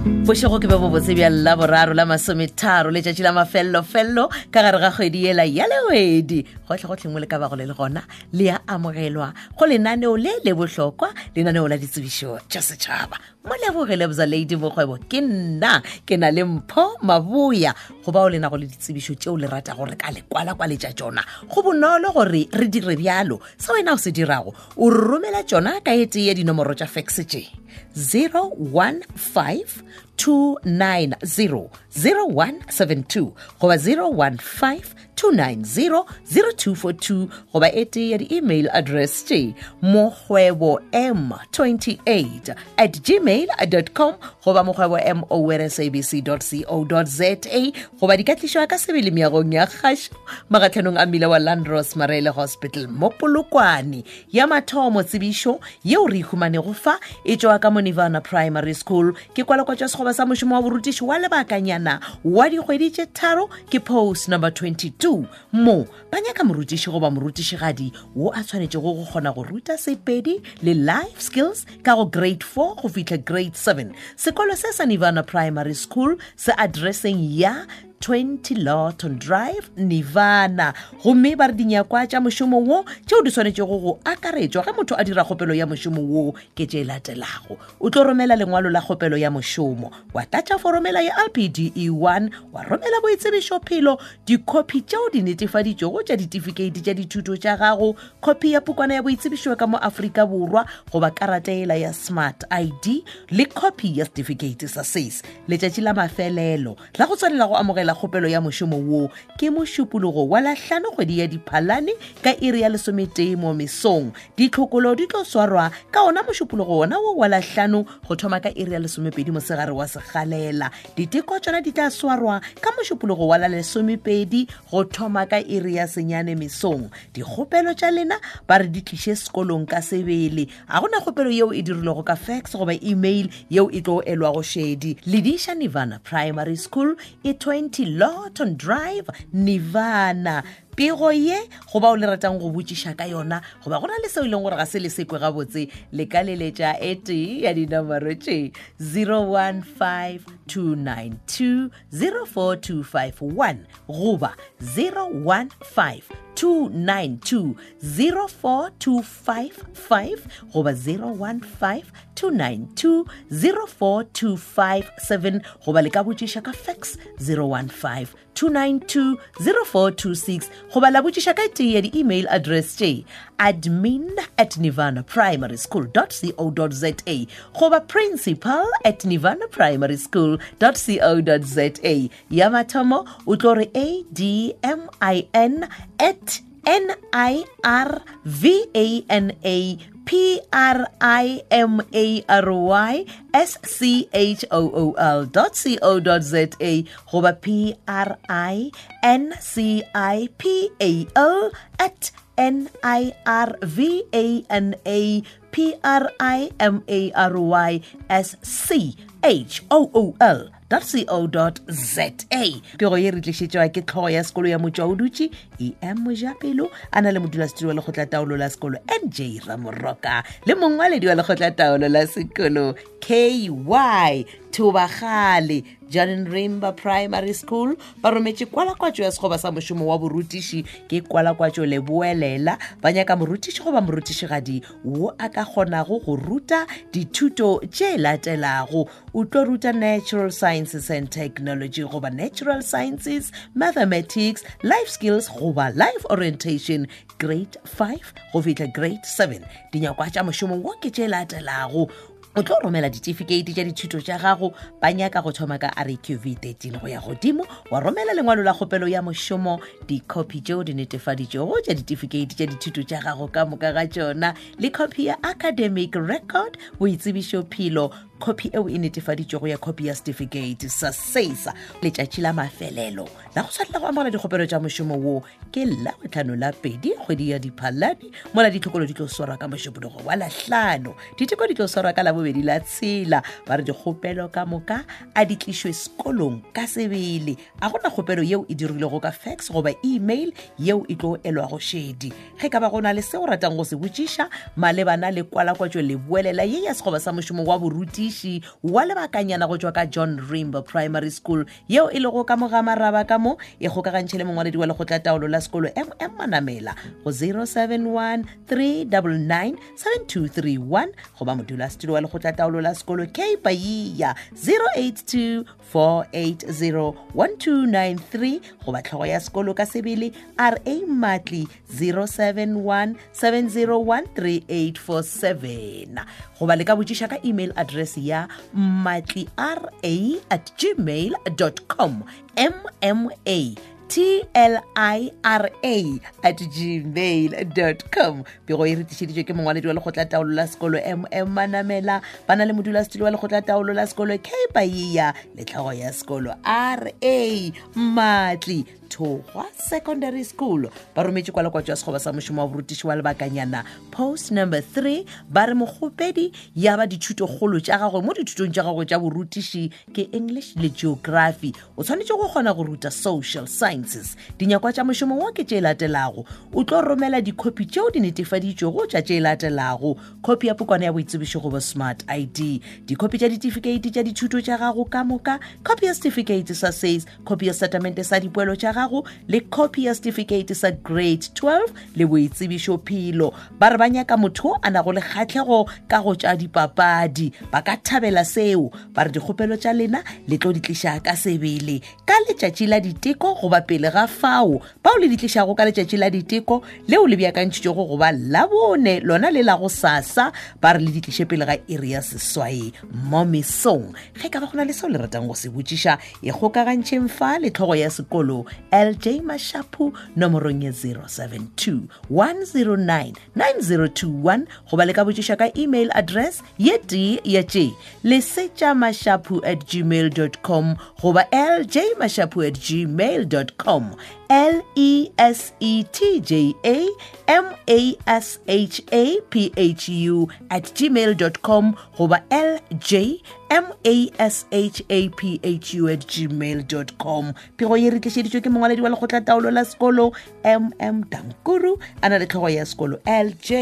Boshego ke bo botse bya la boraro la masometharo le tjatjila mafello fello ka gare ga kgwedi ela ya lewedi go tle go tlengwe le ka ba go le gona le ya amogelwa go lenane o le le bohlokwa lenane o la ditsebišo tša setšhaba mo lebogele bza lady bokgwebo ke nna ke na le Mpho Mabuya go ba o lena go le ditsebišo tšeo le rata gore ka le kwala kwa le tša tjona go bonolo gore re dire bjalo sa wena o se dirago o romela tjona ka etse ya dinomoro tša fax tše 015 290 0172 goba 015 290 0242 goba ete ya di email address tse moghwebom28@gmail.com goba moghwebom@sabc.co.za goba di katlišwa ka sebele meagong ya kgašo magatlhanong a mmila wa Landros Marele Hospital mo Polokwane ya mathomo tsebišo yeo re ikhumanego fa e tšwa ka Monivana Primary School ke kwala kwa tša sekgoba sa mošomo wa borutiši wa lebakanyana wa dikgwedi tše tharo ke post number 22 mo ba nyaka morutiši goba morutišigadi wo a tshwanetše go kgona go ruta sepedi le life skills ka go grade 4 go fihla grade 7 sekolo se sa Nivana Primary School se addressing ya 20 Lawton Drive Nivana gomme ba re dinyakwa tša mošomo wo tšeo di tshwanetšego go akaretswa ge motho a dira kgopelo ya mošomo wo ke tše latelago o tlo romela lengwalo la kgopelo ya mošomo wa tlatša foromela ya LPDE1 wa romela boitsebišophelo dikopi tšeo di netefaditšego tša ditefikeiti tša dithuto tša gago kopi ya pukwana ya boitsebišo ka mo Afrika Borwa goba karata ela ya smart ID le kopi ya setefikeiti sa SACE letšatši la mafelelo la go tshwanela go amogela kgopelo ya mošomo wo ke mošupologo wa lahlano kgwedi ya Diphalane ka iri ya lesometee mo mesong ditlhokolo di tlo swarwa ka ona mošupologo ona wo wa lahlano go thoma ka iri ya lesomepedi mosegare wa segalela diteko tšona di tla swarwa ka mošupologo wa la lesomepedi go thoma ka iri ya senyane mesong dikgopelo tša lena ba re di tliše sekolong ka sebele a gona kgopelo yeo e dirilego ka fax goba email yeo e tlo elwago shedi Lidisha Nivana Primary School e 20 Lawton Drive Nivana pego ye go ba o le ratang go botšiša ka yona go ba gona le seo ileng gore ga se le sekwe ga botse le ka leletša ete ya dinomoro tše 015 292 04251 goba 015 292 04255 goba 015 292 04257 goba le ka botšiša ka fax 015 292 0426 goba la botšiša ka tee ya di-email address tše admin@nivanaprimary.co.za goba principal@nivanaprimary.co.za ya mathomo o tlo re admin@niranprimary.school.co.za goba principal@nivanaprimary.school.za pego ye re tlišetšwa ke tlhogo ya sekolo ya Motšwaodutši E.M. Mojapelo a na le modulasetiri wa lekgotlataolo la sekolo NJ Ramoroka le mongwaledi wa lekgotlataolo la sekolo KY Thobagale John Rimba Primary School ba rometše kwalakwatšo ya sekgoba sa mošomo wa borutiši ke kwalakwatšo le boelela ba nyaka morutiši goba morutišigadi wo a ka kgonago go ruta dithuto tše latelago o tlo ruta natural sciences and technology goba natural sciences, mathematics, life skills goba life orientation grade 5 go fihla grade 7 dinyakwa tša mošomo wo ke tše latelago o tlo romela ditefikeiti tša dithuto tša gago ba nyaka go thoma ka RQV 13 go ya godimo wa romela lengwalo la kgopelo ya mošomo dikopi tšeo di netefaditšego tša ditefikeiti tša dithuto tša gago ka moka ga tšona le kopi ya academic record boitsebišophelo kopi eo e netefaditšego ya kopi ya certificate sa SACE letšatši la mafelelo la go tshwanela go amogela dikgopelo tša mošomo wo ke labohlano la pedi kgwedi ya Diphalane mola ditlhokolo di tlo swarwa ka mošupologo wa lahlano diteko di tlo swarwa ka labobedi la tshela ba re dikgopelo ka moka a di tlišwe sekolong ka sebele a gona kgopelo yeo e dirilego ka fax goba email yeo e tlo elwago shedi ge ka ba go na le seo ratang go se botšiša malebana le kwalakwatšo le boelela ye ya sekgoba sa mošomo wa boruti mofundisi wa lebakanyana go tswa ka John Rimba Primary School yeo e lego ka mogamaraba ka mo e gokagantse le mongwaledi wa lekgotla taolo la sekolo MM Manamela go 0713997231 go ba modulasetilo wa lekgotla taolo la sekolo K Paiya 0824801293 go ba tlhogo ya sekolo ka sebele RA Matli 0717013847 go ba le ka botšiša ka email address ya matli_ra@gmail.com mmatli@gmail.com Biro e retišeditšwe ke mongwaledi wa lekgotla taolo la sekolo MM Manamela ba na le modulasetilo wa lekgotla taolo la sekolo K Paiya le tlhago ya sekolo RA Matli Thogwa Secondary School ba rometse kwa lekwa tswa sekgoba sa mošomo wa borutiši wa lebakanyana post number 3 ba re mogopedi ya ba dithutokgolo tša gagwe mo dithutong tša gagwe tša borutiši ke English le Geography o tshwanetse go kgona go ruta Social Sciences dinyakwa tša mošomo wa ke tše latelago o tlo romela dikopi tšeo di netefaditšwego tša tše latelago kopi ya pukwana ya boitsebišo goba smart ID dikopi tša ditifikheiti tša dithuto tša gago ka moka kopi ya certificate sa says kopi ya settlemente sa dipoelo tša le copy ya certificate sa grade 12 le boitsebišo philo ba re ba nyaka motho a nago le kgatlhego ka go tša dipapadi ba ka thabela seo ba re dikgopelo tša lena le tlo di tliša ka sebele ka letšatši la diteko goba pele ga fao ba o le di tlišago ka letšatši la diteko leo le beakantšitšego goba labone lona le la go sasa ba re le di tliše pele ga iri ya seswai mo mesong ge ka ba go na le seo le ratang go se botšiša e kgokagantšheng fa le tlhogo ya sekolo LJ Mashapu nomorong ya 072-109-9021 go ba le ka botšiša ka email address ye tee ya tše lesetšamashapu@gmail.com goba ljmashapu@gmail.com lesetjamashapu@gmail.com goba ljmashapu@gmail.com pego ye retlišeditšwe ke mongwaledi wa lekgotla taolo la sekolo MM Dankuru a na le tlhogo ya sekolo LJ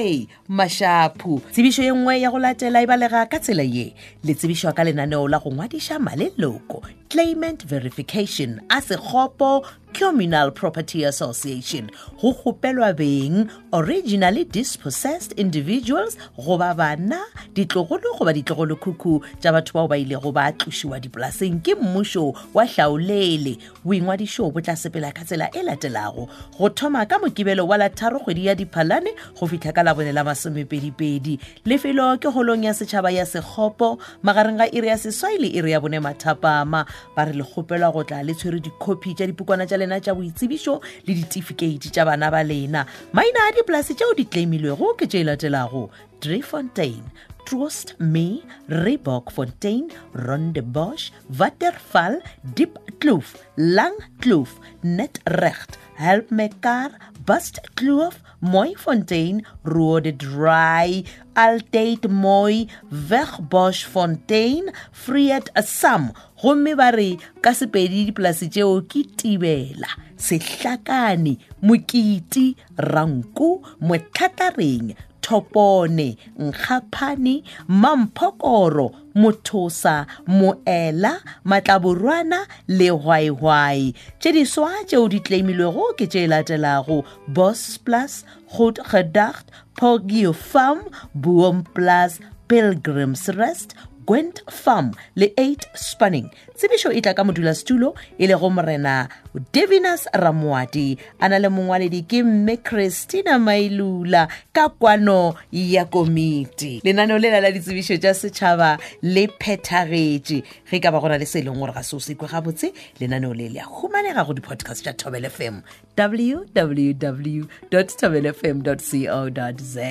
Mashapu tsebišo ye nngwe ya go latela e balega ka tsela ye le tsebišwa ka lenaneo la go ngwadiša maleloko Claimant Verification a sekgopo Communal Property Association go gopelwa beng originally dispossessed individuals goba bana ditlogolo goba ditlogolo khuku tša batho bao ba ile go ba tlušiwa dipolaseng ke mmušo wa hlaolele boingwadišo bo tla sepela ka tsela e latelago go thoma ka mokibelo wa la 3 kgwedi ya Diphalane go fitlha ka labone la 22 lefelo ke holong ya setšhaba ya sekgopo magareng ga iri ya seswai le iri ya bone mathapama ba re le gopelwa go tla le tshwere dikopi tša dipukwana tša lena tša boitsebišo le ditefikeiti tša bana ba lena maina a dipolase tšeo di claimilwego ke tše latelago Driefontein, Troost Mee, Reebokfontein, Rondebosch, Waterval, Diepkloof, Langkloof, Netrecht, Helpmekaar, Bastkloof, Mooifontein, Rode Draai, Altyd Mooi, Wegboschfontein, Friet Sam, gomme ba re ka sepedi dipolase tšeo ke Tibela, Sehlakane, Mokiti, Ranku, Motlatareng Topone, Nkgapane, Mamphokoro, Mothosa, Moela, Matlaborwana le Hwaihwai. Tše diswa tšeo di claimilwego ke tše latelago Bosplas, Goedgedacht, Pogio Farm, Boomplas, Pilgrim's Rest, Gwent Farm le 8 Spanning. Tsebišo e tla ka modulasetulo e le go morena Devinas Ramoati a na le mongwaledi ke mme Christina Mailula ka kwano ya komiti lenaneo lela la ditsebišo tša setšhaba le phethagetše ge ka ba go na le se e leng gore ga se o se kwe gabotse lenaneo le le a humanega go di-podcast tša Thobel FM www.thobelfm.co.za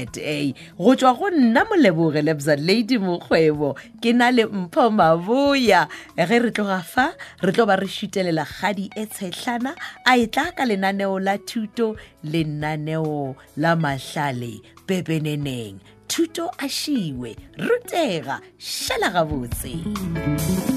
go tswa go nna Molebore Lebza Lady Mokgwebo ke na le Mpho Mabuya ge re tloga fa re tlo ba re šutelela kgadi e tshetlana a e tla ka lenaneo la thuto lenaneo la mahlale pepeneneng thuto a šiwe rutega šala gabotse